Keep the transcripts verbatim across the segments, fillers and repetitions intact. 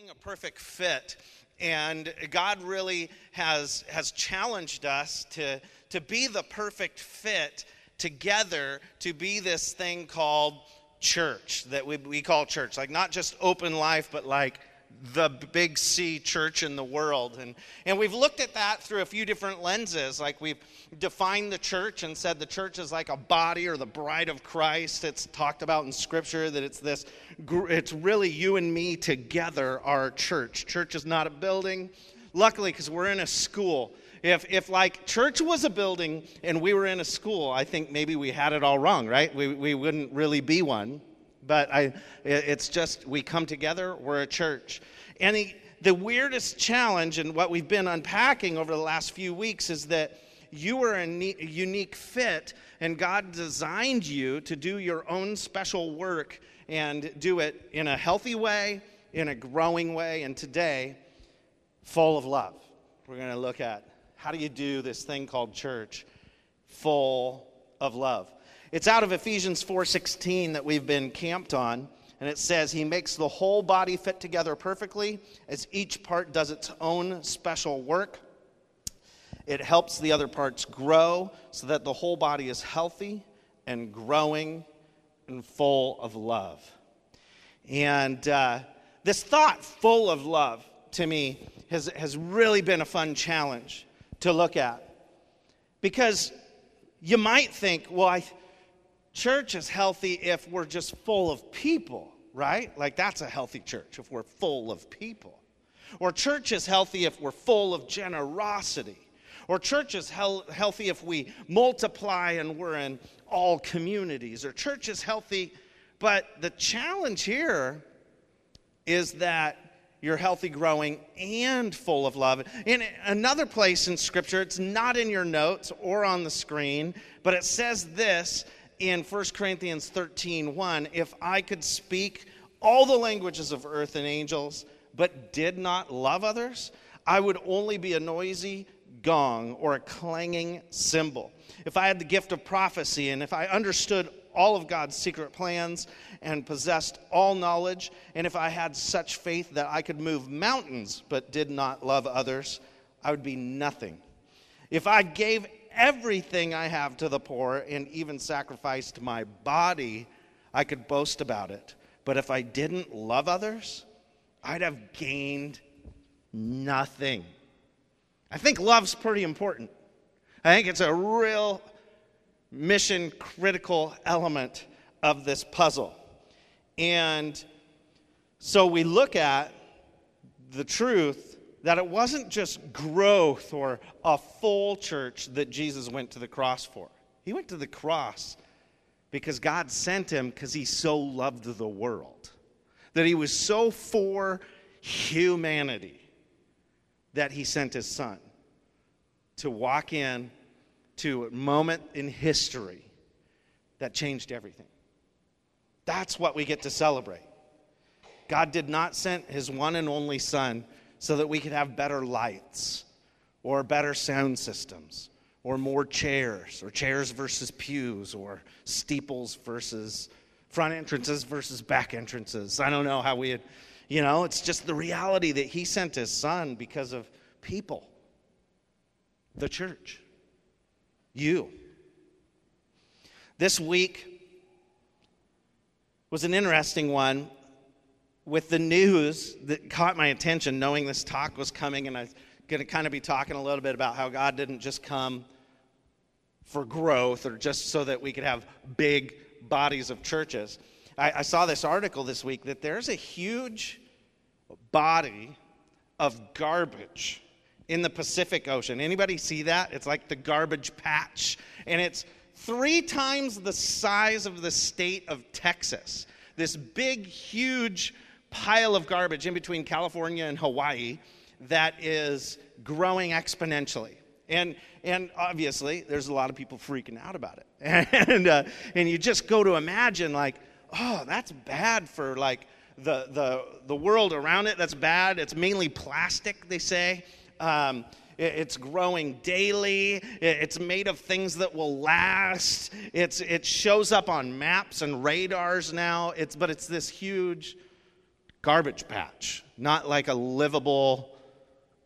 being a perfect fit. And God really has has challenged us to, to be the perfect fit together, to be this thing called church, that we, we call church. Like not just Open Life, but like the big C church in the world. And, and we've looked at that through a few different lenses. Like we've defined the church and said the church is like a body or the bride of Christ. It's talked about in Scripture that it's this, it's really you and me together, our church. Church is not a building. Luckily, because we're in a school. If if like church was a building and we were in a school, I think maybe we had it all wrong, right? We we wouldn't really be one. But I, it's just we come together, we're a church. And the, the weirdest challenge and what we've been unpacking over the last few weeks is that you are a ne- unique fit, and God designed you to do your own special work and do it in a healthy way, in a growing way, and today, full of love. We're going to look at how do you do this thing called church full of love. It's out of Ephesians four sixteen that we've been camped on, and it says, he makes the whole body fit together perfectly as each part does its own special work. It helps the other parts grow so that the whole body is healthy and growing and full of love. And uh, this thought, full of love, to me, has, has really been a fun challenge to look at. Because you might think, well, I, church is healthy if we're just full of people, right? Like that's a healthy church if we're full of people. Or church is healthy if we're full of generosity. Or church is hel- healthy if we multiply and we're in all communities. Or church is healthy, but the challenge here is that you're healthy, growing, and full of love. In another place in Scripture, it's not in your notes or on the screen, but it says this in First Corinthians thirteen one, if I could speak all the languages of earth and angels, but did not love others, I would only be a noisy gong or a clanging cymbal. If I had the gift of prophecy, and if I understood all of God's secret plans and possessed all knowledge, and if I had such faith that I could move mountains but did not love others, I would be nothing. If I gave everything I have to the poor and even sacrificed my body, I could boast about it. But if I didn't love others, I'd have gained nothing. I think love's pretty important. I think it's a real mission critical element of this puzzle. And so we look at the truth that it wasn't just growth or a full church that Jesus went to the cross for. He went to the cross because God sent him because he so loved the world, that he was so for humanity that he sent his son to walk in to a moment in history that changed everything. That's what we get to celebrate. God did not send his one and only son so that we could have better lights or better sound systems or more chairs or chairs versus pews or steeples versus front entrances versus back entrances. I don't know how we had, you know, it's just the reality that he sent his son because of people, the church. You. This week was an interesting one with the news that caught my attention, knowing this talk was coming, and I'm going to kind of be talking a little bit about how God didn't just come for growth or just so that we could have big bodies of churches. I, I saw this article this week that there's a huge body of garbage in the Pacific Ocean. Anybody see that? It's like the garbage patch. And it's three times the size of the state of Texas. This big, huge pile of garbage in between California and Hawaii that is growing exponentially. And and obviously, there's a lot of people freaking out about it. And uh, and you just go to imagine like, oh, that's bad for like the the the world around it. That's bad. It's mainly plastic, they say. Um, it, it's growing daily. It, it's made of things that will last. It's it shows up on maps and radars now. It's but it's this huge garbage patch, not like a livable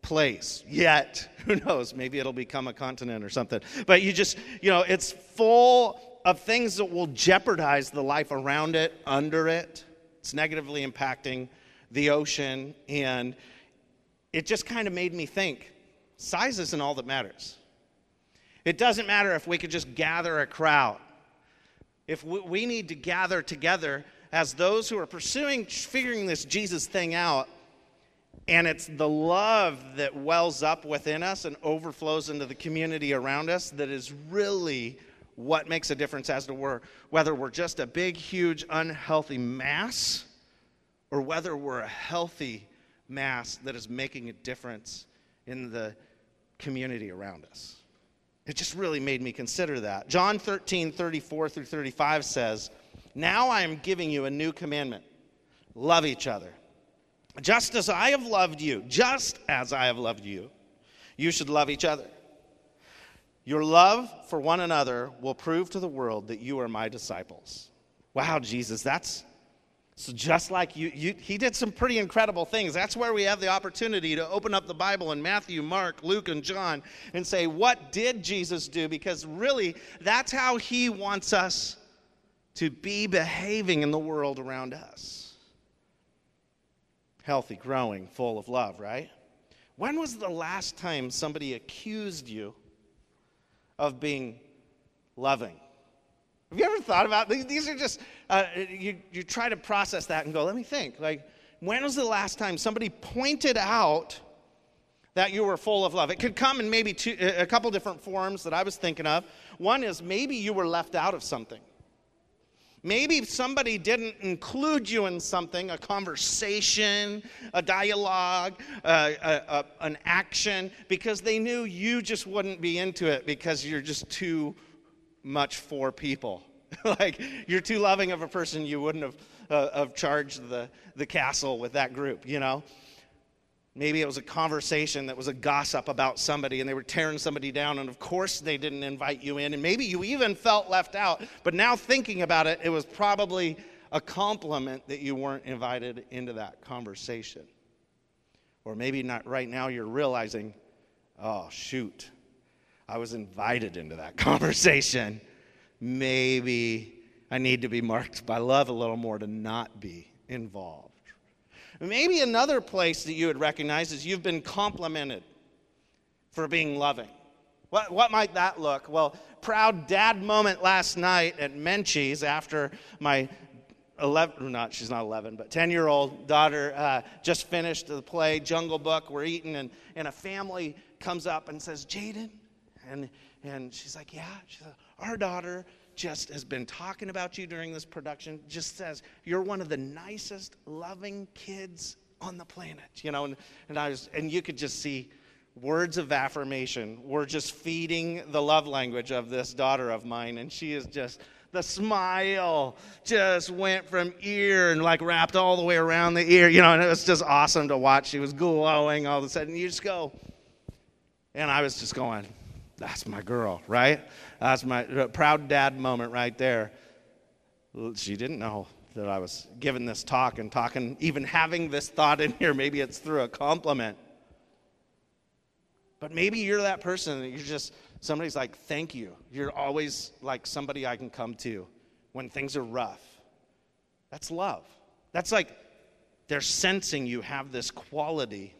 place yet. Who knows? Maybe it'll become a continent or something. But you just, you know, it's full of things that will jeopardize the life around it, under it. It's negatively impacting the ocean. And it just kind of made me think, size isn't all that matters. It doesn't matter if we could just gather a crowd. If we, we need to gather together as those who are pursuing, figuring this Jesus thing out, and it's the love that wells up within us and overflows into the community around us that is really what makes a difference as to we're, whether we're just a big, huge, unhealthy mass or whether we're a healthy mass that is making a difference in the community around us. It just really made me consider that. John thirteen, thirty-four through thirty-five says, "Now I am giving you a new commandment. Love each other. Just as I have loved you, just as I have loved you, you should love each other. Your love for one another will prove to the world that you are my disciples." Wow, Jesus, that's so just like you, you. He did some pretty incredible things. That's where we have the opportunity to open up the Bible in Matthew, Mark, Luke, and John and say, what did Jesus do? Because really, that's how he wants us to be behaving in the world around us. Healthy, growing, full of love, right? When was the last time somebody accused you of being loving? Have you ever thought about these? These are just, uh, you, you try to process that and go, let me think. Like, when was the last time somebody pointed out that you were full of love? It could come in maybe two, a couple different forms that I was thinking of. One is maybe you were left out of something. Maybe somebody didn't include you in something, a conversation, a dialogue, uh, a, a, an action, because they knew you just wouldn't be into it because you're just too much for people. Like, you're too loving of a person, you wouldn't have, uh, have charged the, the castle with that group, you know? Maybe it was a conversation that was a gossip about somebody and they were tearing somebody down, and of course they didn't invite you in, and maybe you even felt left out. But now thinking about it, it was probably a compliment that you weren't invited into that conversation. Or maybe not right now you're realizing, oh, shoot, I was invited into that conversation. Maybe I need to be marked by love a little more to not be involved. Maybe another place that you would recognize is you've been complimented for being loving. What, what might that look? Well, proud dad moment last night at Menchie's after my eleven, not, she's not eleven, but ten-year-old daughter uh, just finished the play, Jungle Book. We're eating, and, and a family comes up and says, Jaden? And, and she's like, yeah. She's like, our daughter just has been talking about you during this production, just says, you're one of the nicest, loving kids on the planet, you know, and, and I was, and you could just see words of affirmation. We're just feeding the love language of this daughter of mine, and she is just, the smile just went from ear and like wrapped all the way around the ear, you know, and it was just awesome to watch. She was glowing all of a sudden. You just go, and I was just going, that's my girl, right? That's my proud dad moment right there. She didn't know that I was giving this talk and talking, even having this thought in here. Maybe it's through a compliment. But maybe you're that person that you're just, somebody's like, thank you. You're always like somebody I can come to when things are rough. That's love. That's like they're sensing you have this quality.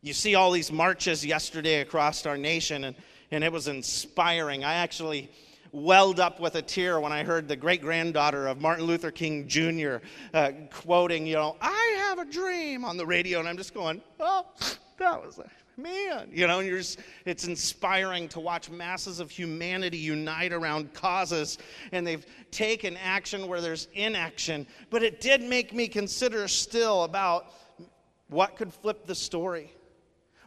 You see all these marches yesterday across our nation, and, and it was inspiring. I actually welled up with a tear when I heard the great-granddaughter of Martin Luther King Junior Uh, quoting, you know, I have a dream on the radio, and I'm just going, oh, that was, man. You know, and you're just, it's inspiring to watch masses of humanity unite around causes, and they've taken action where there's inaction. But it did make me consider still about what could flip the story.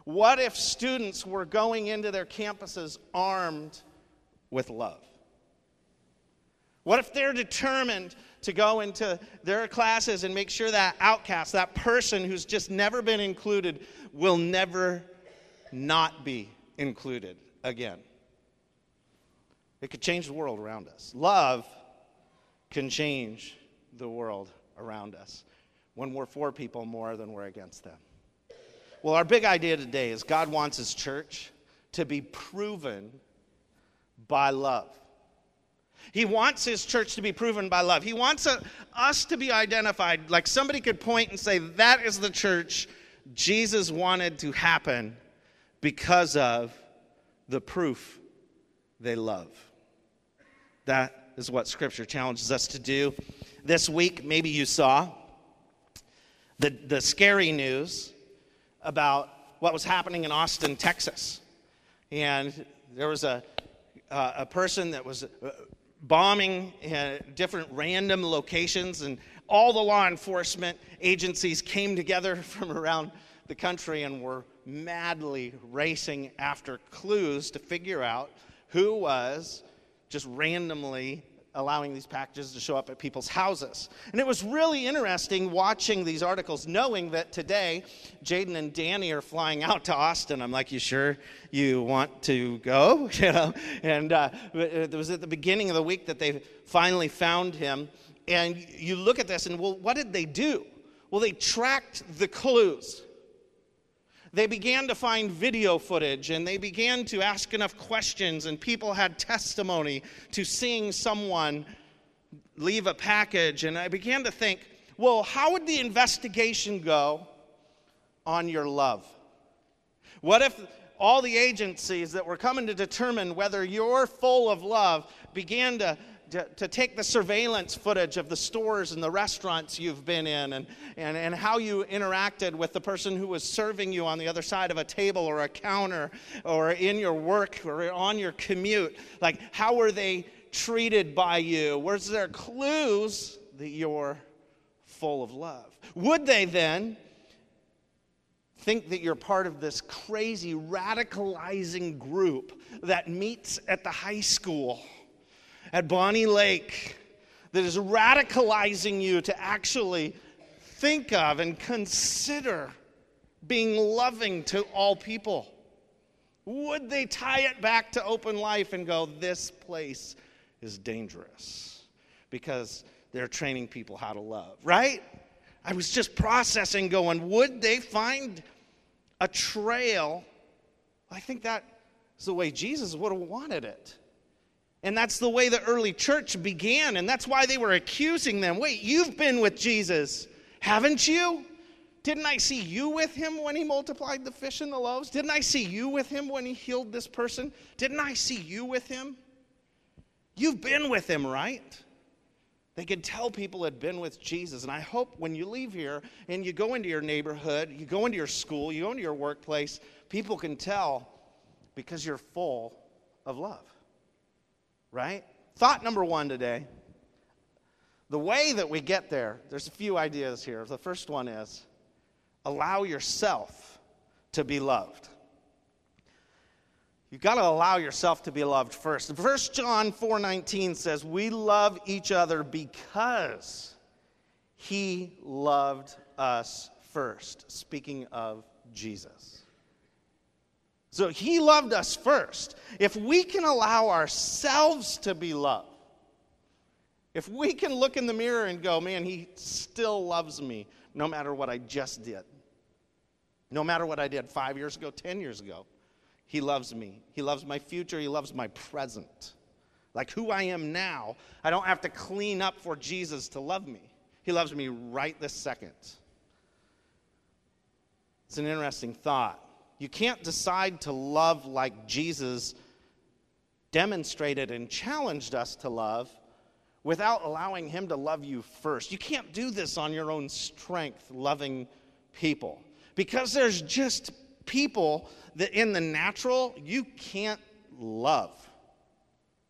What if students were going into their campuses armed with love? What if they're determined to go into their classes and make sure that outcast, that person who's just never been included, will never not be included again? It could change the world around us. Love can change the world around us. when we're for people more than we're against them. Well, our big idea today is God wants his church to be proven by love. He wants his church to be proven by love. He wants a, us to be identified, like somebody could point and say, that is the church Jesus wanted to happen because of the proof they love. That is what Scripture challenges us to do. This week, maybe you saw the, the scary news about what was happening in Austin, Texas. And there was a uh, a person that was bombing uh, different random locations, and all the law enforcement agencies came together from around the country and were madly racing after clues to figure out who was just randomly allowing these packages to show up at people's houses. And it was really interesting watching these articles, knowing that today Jaden and Danny are flying out to Austin. I'm like, you sure you want to go? You know. And uh, it was at the beginning of the week that they finally found him. And you look at this and, well, what did they do? Well, they tracked the clues. They began to find video footage, and they began to ask enough questions, and people had testimony to seeing someone leave a package. And I began to think, well, how would the investigation go on your love? What if all the agencies that were coming to determine whether you're full of love began to To, to take the surveillance footage of the stores and the restaurants you've been in, and, and, and how you interacted with the person who was serving you on the other side of a table or a counter or in your work or on your commute? Like, how were they treated by you? Was there clues that you're full of love? Would they then think that you're part of this crazy radicalizing group that meets at the high school at Bonnie Lake that is radicalizing you to actually think of and consider being loving to all people? Would they tie it back to Open Life and go, this place is dangerous because they're training people how to love, right? I was just processing going, would they find a trail? I think that is the way Jesus would have wanted it. And that's the way the early church began, and that's why they were accusing them. Wait, you've been with Jesus, haven't you? Didn't I see you with him when he multiplied the fish and the loaves? Didn't I see you with him when he healed this person? Didn't I see you with him? You've been with him, right? They could tell people had been with Jesus. And I hope when you leave here and you go into your neighborhood, you go into your school, you go into your workplace, people can tell because you're full of love. Right? Thought number one today, the way that we get there, there's a few ideas here. The first one is allow yourself to be loved. You've got to allow yourself to be loved first. First John four nineteen says, we love each other because he loved us first. Speaking of Jesus. So he loved us first. If we can allow ourselves to be loved, if we can look in the mirror and go, man, he still loves me no matter what I just did. No matter what I did five years ago, ten years ago, he loves me. He loves my future. He loves my present. Like who I am now, I don't have to clean up for Jesus to love me. He loves me right this second. It's an interesting thought. You can't decide to love like Jesus demonstrated and challenged us to love without allowing him to love you first. You can't do this on your own strength, loving people. Because there's just people that in the natural, you can't love.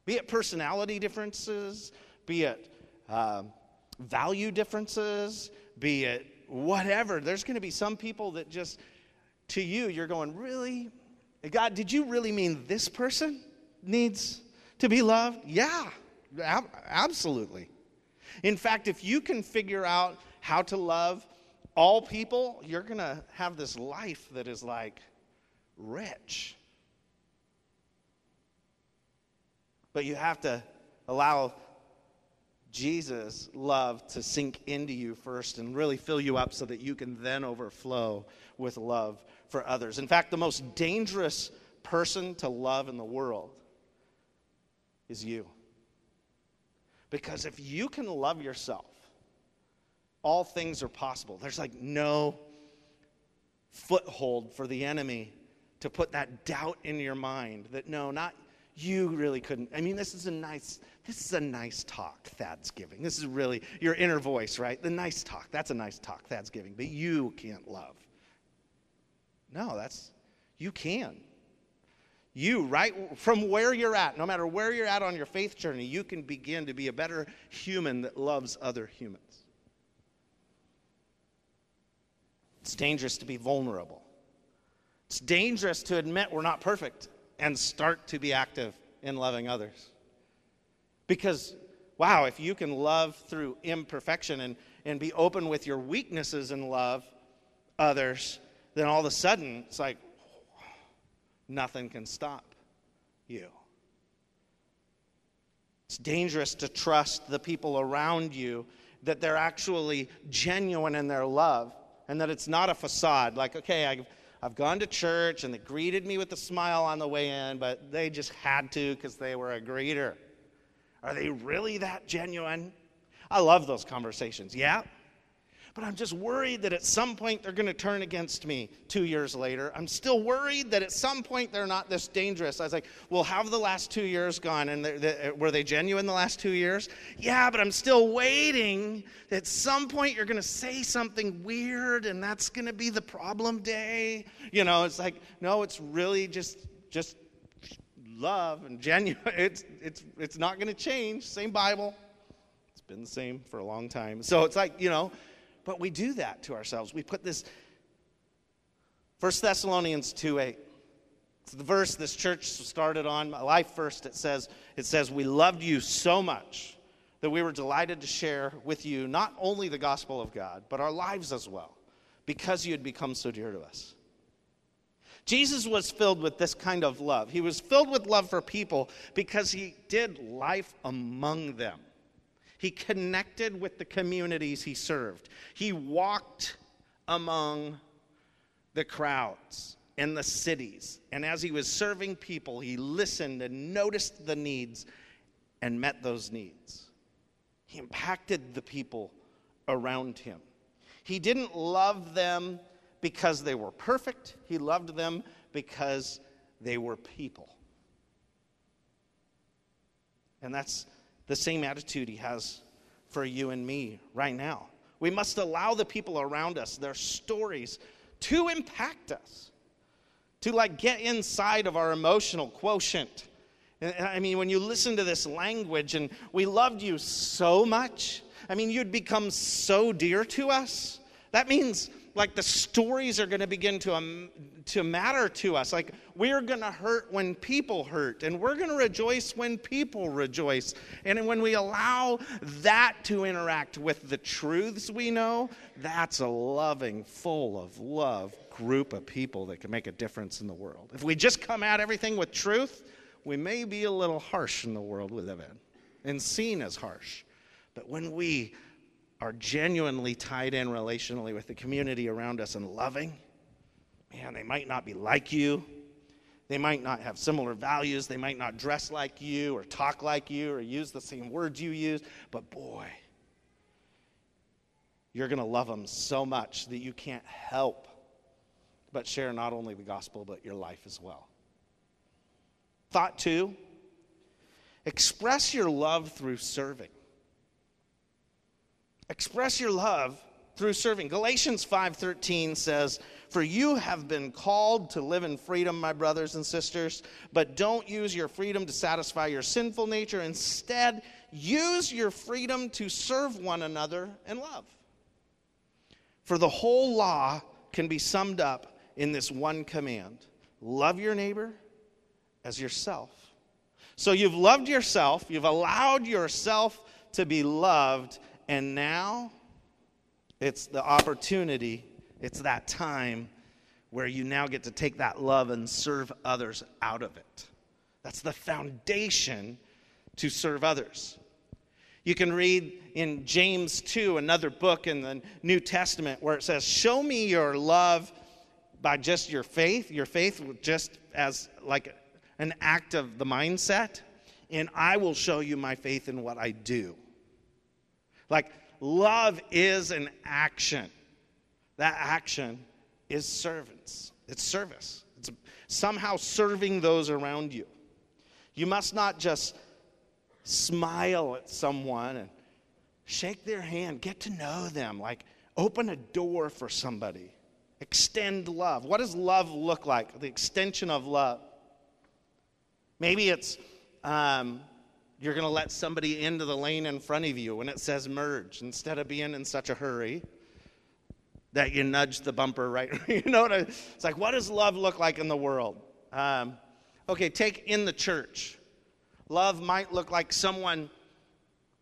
Be it personality differences, be it uh, value differences, be it whatever. There's going to be some people that just... to you, you're going, really? God, did you really mean this person needs to be loved? Yeah, ab- absolutely. In fact, if you can figure out how to love all people, you're going to have this life that is like rich. But you have to allow Jesus' love to sink into you first and really fill you up so that you can then overflow with love for others. In fact, the most dangerous person to love in the world is you. Because if you can love yourself, all things are possible. There's like no foothold for the enemy to put that doubt in your mind that no, not you really couldn't. I mean, this is a nice, this is a nice talk Thad's giving. This is really your inner voice, right? The nice talk, that's a nice talk Thad's giving, but you can't love. No, that's, you can. You, right from where you're at, no matter where you're at on your faith journey, you can begin to be a better human that loves other humans. It's dangerous to be vulnerable. It's dangerous to admit we're not perfect and start to be active in loving others. Because, wow, if you can love through imperfection and, and be open with your weaknesses and love others, then all of a sudden it's like, nothing can stop you. It's dangerous to trust the people around you that they're actually genuine in their love and that it's not a facade. Like, okay, I've, I've gone to church and they greeted me with a smile on the way in, but they just had to because they were a greeter. Are they really that genuine? I love those conversations, yeah. But I'm just worried that at some point they're going to turn against me two years later. I'm still worried that at some point they're not this dangerous. I was like, well, how have the last two years gone? And they're, they're, were they genuine the last two years? Yeah, but I'm still waiting. At some point you're going to say something weird and that's going to be the problem day. You know, it's like, no, it's really just just love and genuine. It's, it's, it's not going to change. Same Bible. It's been the same for a long time. So it's like, you know, but we do that to ourselves. We put this, First Thessalonians two eight. It's the verse this church started on, my life first. It says, it says, we loved you so much that we were delighted to share with you not only the gospel of God, but our lives as well, because you had become so dear to us. Jesus was filled with this kind of love. He was filled with love for people because he did life among them. He connected with the communities he served. He walked among the crowds in the cities. And as he was serving people, he listened and noticed the needs and met those needs. He impacted the people around him. He didn't love them because they were perfect. He loved them because they were people. And that's the same attitude he has for you and me right now. We must allow the people around us, their stories, to impact us, to like get inside of our emotional quotient. And, I mean, when you listen to this language and we loved you so much, I mean, you'd become so dear to us. That means like the stories are going to begin to um, to matter to us. Like we're going to hurt when people hurt, and we're going to rejoice when people rejoice. And when we allow that to interact with the truths we know, that's a loving, full of love group of people that can make a difference in the world. If we just come at everything with truth, we may be a little harsh in the world we live in and seen as harsh. But when we are genuinely tied in relationally with the community around us and loving, man, they might not be like you. They might not have similar values. They might not dress like you or talk like you or use the same words you use. But boy, you're going to love them so much that you can't help but share not only the gospel but your life as well. Thought two, express your love through serving. Express your love through serving. Galatians five thirteen says, for you have been called to live in freedom, my brothers and sisters, but don't use your freedom to satisfy your sinful nature. Instead, use your freedom to serve one another in love. For the whole law can be summed up in this one command: love your neighbor as yourself. So you've loved yourself, you've allowed yourself to be loved, and now it's the opportunity, it's that time where you now get to take that love and serve others out of it. That's the foundation to serve others. You can read in James two, another book in the New Testament, where it says, show me your love by just your faith, your faith just as like an act of the mindset, and I will show you my faith in what I do. Like, love is an action. That action is servants. It's service. It's somehow serving those around you. You must not just smile at someone and shake their hand, get to know them, like open a door for somebody. Extend love. What does love look like? The extension of love. Maybe it's um, you're going to let somebody into the lane in front of you when it says merge. Instead of being in such a hurry that you nudge the bumper right. You know what I, it's like, what does love look like in the world? Um, okay, take in the church. Love might look like someone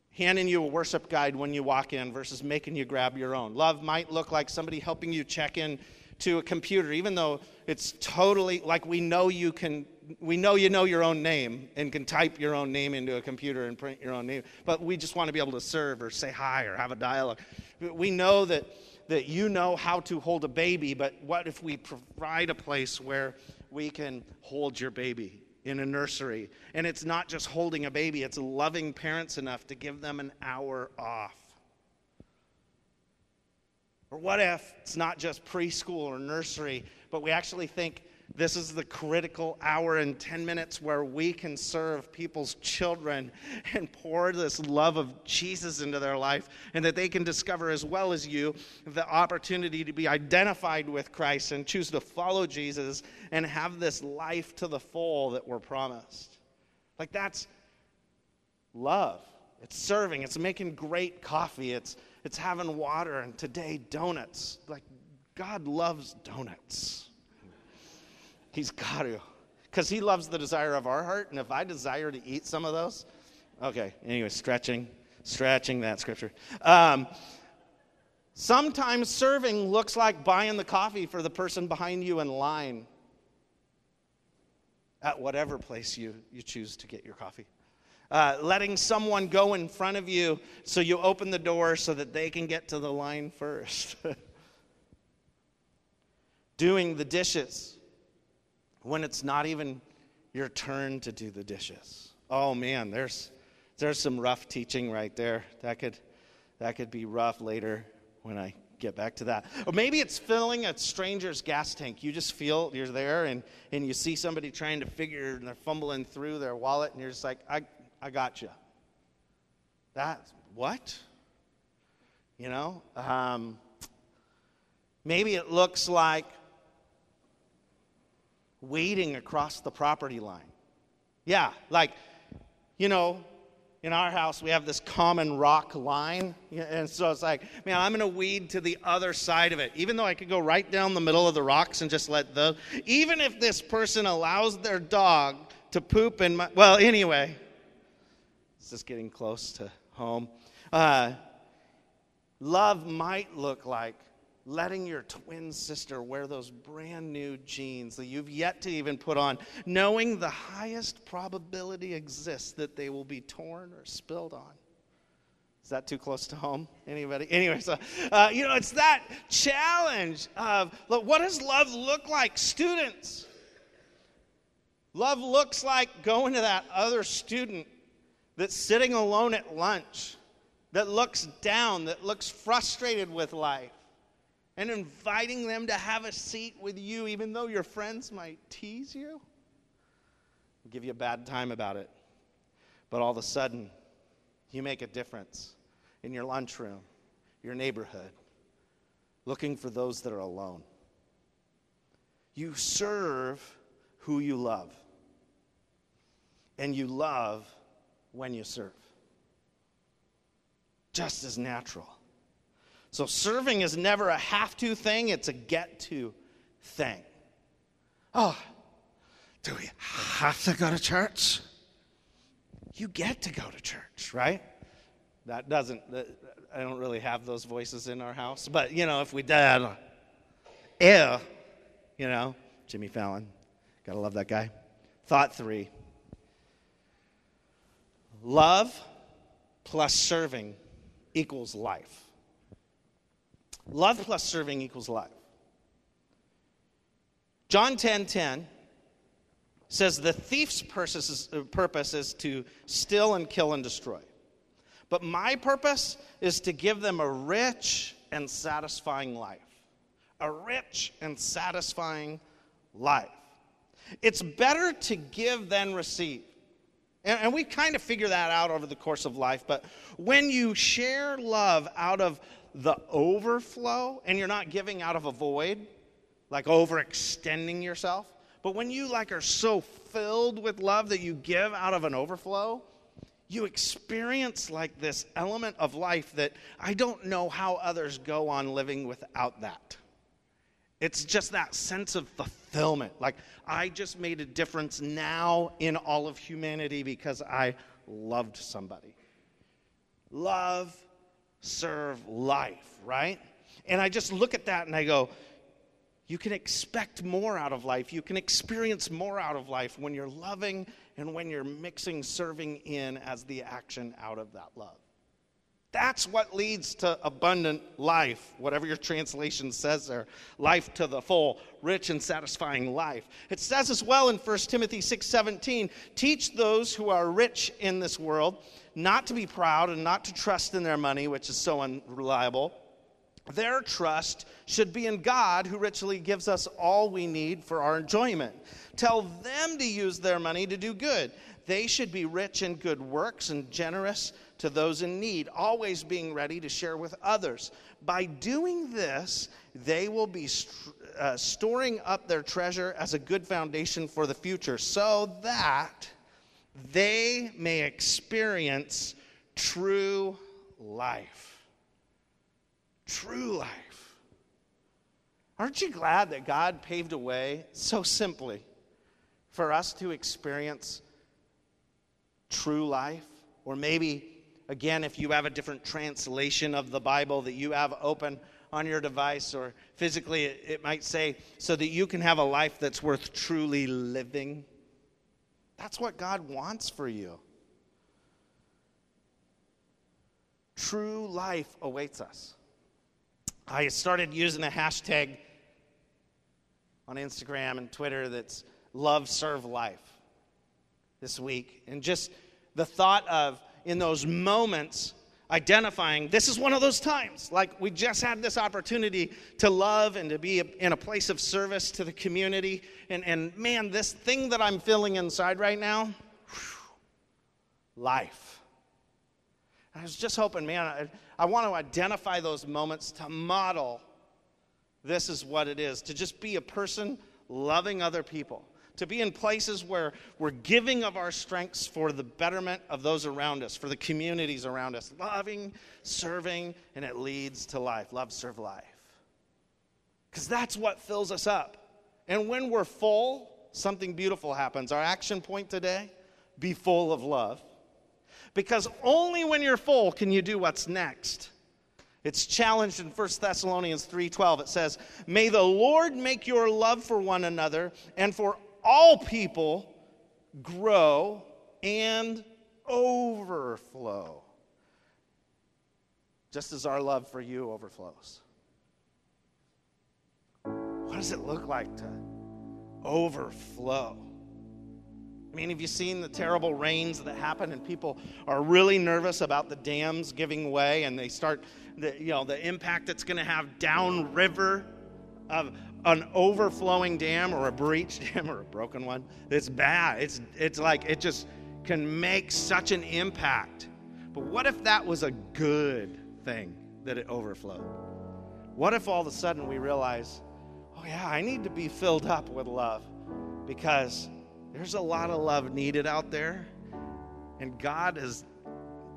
handing you a worship guide when you walk in versus making you grab your own. Love might look like somebody helping you check in to a computer, even though it's totally like we know you can, we know you know your own name and can type your own name into a computer and print your own name, but we just want to be able to serve or say hi or have a dialogue. We know that that you know how to hold a baby, but what if we provide a place where we can hold your baby in a nursery? And it's not just holding a baby, it's loving parents enough to give them an hour off. Or what if it's not just preschool or nursery, but we actually think this is the critical hour and ten minutes where we can serve people's children and pour this love of Jesus into their life, and that they can discover as well as you the opportunity to be identified with Christ and choose to follow Jesus and have this life to the full that we're promised. Like, that's love. It's serving. It's making great coffee. It's it's having water, and today donuts. Like, God loves donuts. He's got to, because he loves the desire of our heart. And if I desire to eat some of those, okay, anyway, stretching, stretching that scripture. Um, sometimes serving looks like buying the coffee for the person behind you in line at whatever place you, you choose to get your coffee. Uh, letting someone go in front of you so you open the door so that they can get to the line first. Doing the dishes when it's not even your turn to do the dishes. Oh man, there's there's some rough teaching right there. That could that could be rough later when I get back to that. Or maybe it's filling a stranger's gas tank. You just feel you're there and, and you see somebody trying to figure and they're fumbling through their wallet and you're just like, I I got you. That's what? You know? Um, maybe it looks like waiting across the property line. Yeah, like, you know, in our house we have this common rock line, and so it's like, man, I'm going to weed to the other side of it, even though I could go right down the middle of the rocks and just let those, even if this person allows their dog to poop in my, well, anyway, this is getting close to home. Uh, love might look like letting your twin sister wear those brand new jeans that you've yet to even put on, knowing the highest probability exists that they will be torn or spilled on. Is that too close to home? Anybody? Anyway, so, uh, you know, it's that challenge of, look, what does love look like, students? Love looks like going to that other student that's sitting alone at lunch, that looks down, that looks frustrated with life, and inviting them to have a seat with you, even though your friends might tease you, give you a bad time about it. But all of a sudden, you make a difference in your lunchroom, your neighborhood, looking for those that are alone. You serve who you love, and you love when you serve. Just as natural. So serving is never a have-to thing, it's a get-to thing. Oh, do we have to go to church? You get to go to church, right? That doesn't, that, I don't really have those voices in our house, but, you know, if we did, ew, you know, Jimmy Fallon, gotta love that guy. Thought three. Love plus serving equals life. Love plus serving equals life. John ten ten says the thief's purpose is to steal and kill and destroy. But my purpose is to give them a rich and satisfying life. A rich and satisfying life. It's better to give than receive. And, and we kind of figure that out over the course of life. But when you share love out of the overflow, and you're not giving out of a void, like overextending yourself, but when you like are so filled with love that you give out of an overflow, you experience like this element of life that I don't know how others go on living without that. It's just that sense of fulfillment. Like, I just made a difference now in all of humanity because I loved somebody. Love, serve, life, right? And I just look at that and I go, you can expect more out of life. You can experience more out of life when you're loving and when you're mixing serving in as the action out of that love. That's what leads to abundant life, whatever your translation says there, life to the full, rich and satisfying life. It says as well in First Timothy six seventeen, teach those who are rich in this world not to be proud and not to trust in their money, which is so unreliable. Their trust should be in God, who richly gives us all we need for our enjoyment. Tell them to use their money to do good. They should be rich in good works and generous to those in need, always being ready to share with others. By doing this, they will be st- uh, storing up their treasure as a good foundation for the future, so that they may experience true life. True life. Aren't you glad that God paved a way so simply for us to experience true life? Or maybe, again, if you have a different translation of the Bible that you have open on your device, or physically, it, it might say, so that you can have a life that's worth truly living. That's what God wants for you. True life awaits us. I started using a hashtag on Instagram and Twitter that's love, serve, life this week. And just the thought of, in those moments, identifying this is one of those times. Like, we just had this opportunity to love and to be in a place of service to the community. And, and man, this thing that I'm feeling inside right now, whew, life. I was just hoping, man, I, I want to identify those moments to model this is what it is, to just be a person loving other people. To be in places where we're giving of our strengths for the betterment of those around us, for the communities around us. Loving, serving, and it leads to life. Love, serve, life. Because that's what fills us up. And when we're full, something beautiful happens. Our action point today, be full of love. Because only when you're full can you do what's next. It's challenged in First Thessalonians three twelve. It says, may the Lord make your love for one another and for all people grow and overflow, just as our love for you overflows. What does it look like to overflow? I mean, have you seen the terrible rains that happen and people are really nervous about the dams giving way and they start, the, you know, the impact it's going to have downriver of an overflowing dam or a breached dam or a broken one. It's bad. It's it's like it just can make such an impact. But what if that was a good thing that it overflowed? What if all of a sudden we realize, oh yeah, I need to be filled up with love because there's a lot of love needed out there, and God has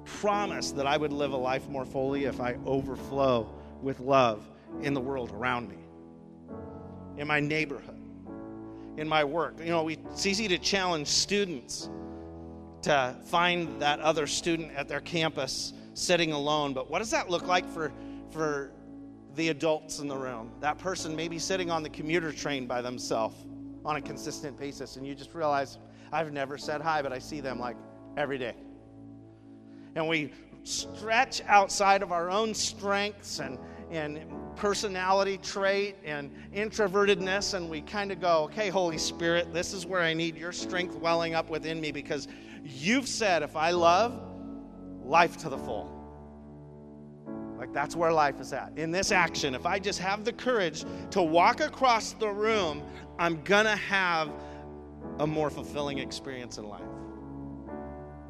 promised that I would live a life more fully if I overflow with love in the world around me. In my neighborhood, in my work. You know, we, it's easy to challenge students to find that other student at their campus sitting alone. But what does that look like for, for the adults in the room? That person maybe sitting on the commuter train by themselves on a consistent basis. And you just realize, I've never said hi, but I see them like every day. And we stretch outside of our own strengths and, and personality trait and introvertedness, and we kind of go, okay, Holy Spirit, this is where I need your strength welling up within me, because you've said, if I love, life to the full. Like, that's where life is at. In this action, if I just have the courage to walk across the room, I'm going to have a more fulfilling experience in life.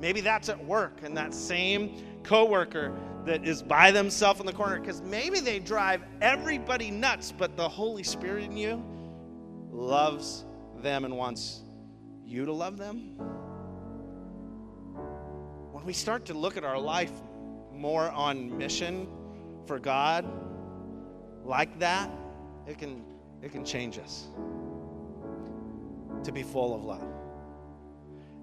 Maybe that's at work, and that same coworker that is by themselves in the corner, because maybe they drive everybody nuts, but the Holy Spirit in you loves them and wants you to love them. When we start to look at our life more on mission for God like that, it can it can change us to be full of love.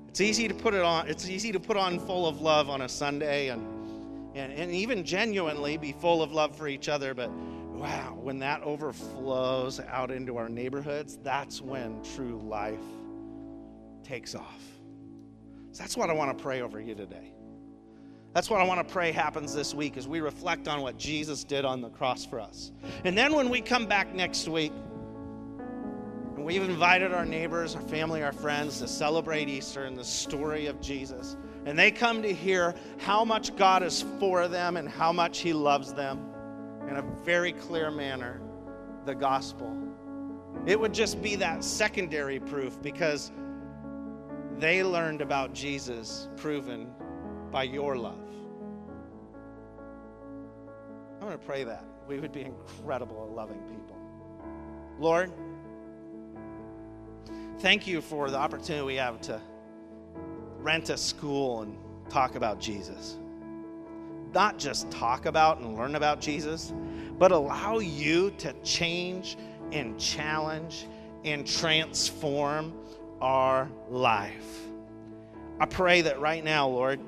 It's easy to put it on. It's easy to put on full of love on a Sunday, and and, and even genuinely be full of love for each other. But wow, when that overflows out into our neighborhoods, that's when true life takes off. So that's what I want to pray over you today. That's what I want to pray happens this week as we reflect on what Jesus did on the cross for us. And then when we come back next week, we've invited our neighbors, our family, our friends to celebrate Easter and the story of Jesus. And they come to hear how much God is for them and how much he loves them in a very clear manner, the gospel. It would just be that secondary proof, because they learned about Jesus proven by your love. I'm going to pray that we would be incredible and loving people. Lord, thank you for the opportunity we have to rent a school and talk about Jesus. Not just talk about and learn about Jesus, but allow you to change and challenge and transform our life. I pray that right now, Lord,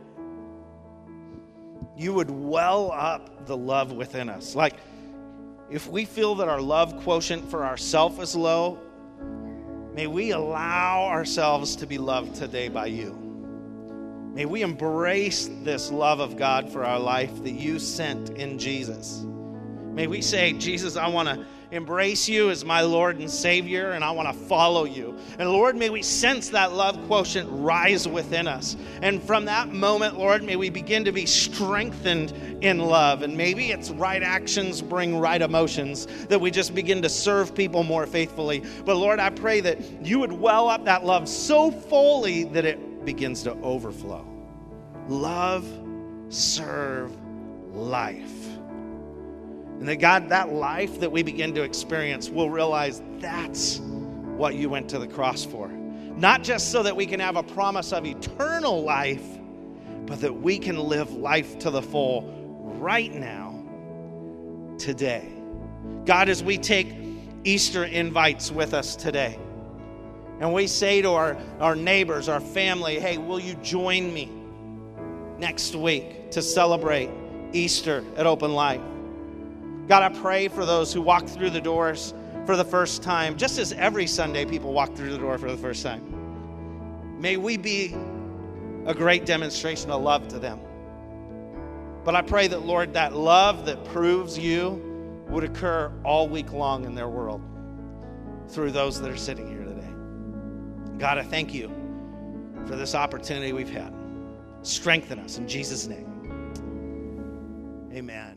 you would well up the love within us. Like, if we feel that our love quotient for ourselves is low, may we allow ourselves to be loved today by you. May we embrace this love of God for our life that you sent in Jesus. May we say, Jesus, I want to embrace you as my Lord and Savior, and I want to follow you. And Lord, may we sense that love quotient rise within us. And from that moment, Lord, may we begin to be strengthened in love. And maybe it's right actions bring right emotions, that we just begin to serve people more faithfully. But Lord, I pray that you would well up that love so fully that it begins to overflow. Love, serve, life. And that, God, that life that we begin to experience, we'll realize that's what you went to the cross for. Not just so that we can have a promise of eternal life, but that we can live life to the full right now, today. God, as we take Easter invites with us today, and we say to our, our neighbors, our family, hey, will you join me next week to celebrate Easter at Open Life? God, I pray for those who walk through the doors for the first time, just as every Sunday people walk through the door for the first time. May we be a great demonstration of love to them. But I pray that, Lord, that love that proves you would occur all week long in their world through those that are sitting here today. God, I thank you for this opportunity we've had. Strengthen us in Jesus' name. Amen.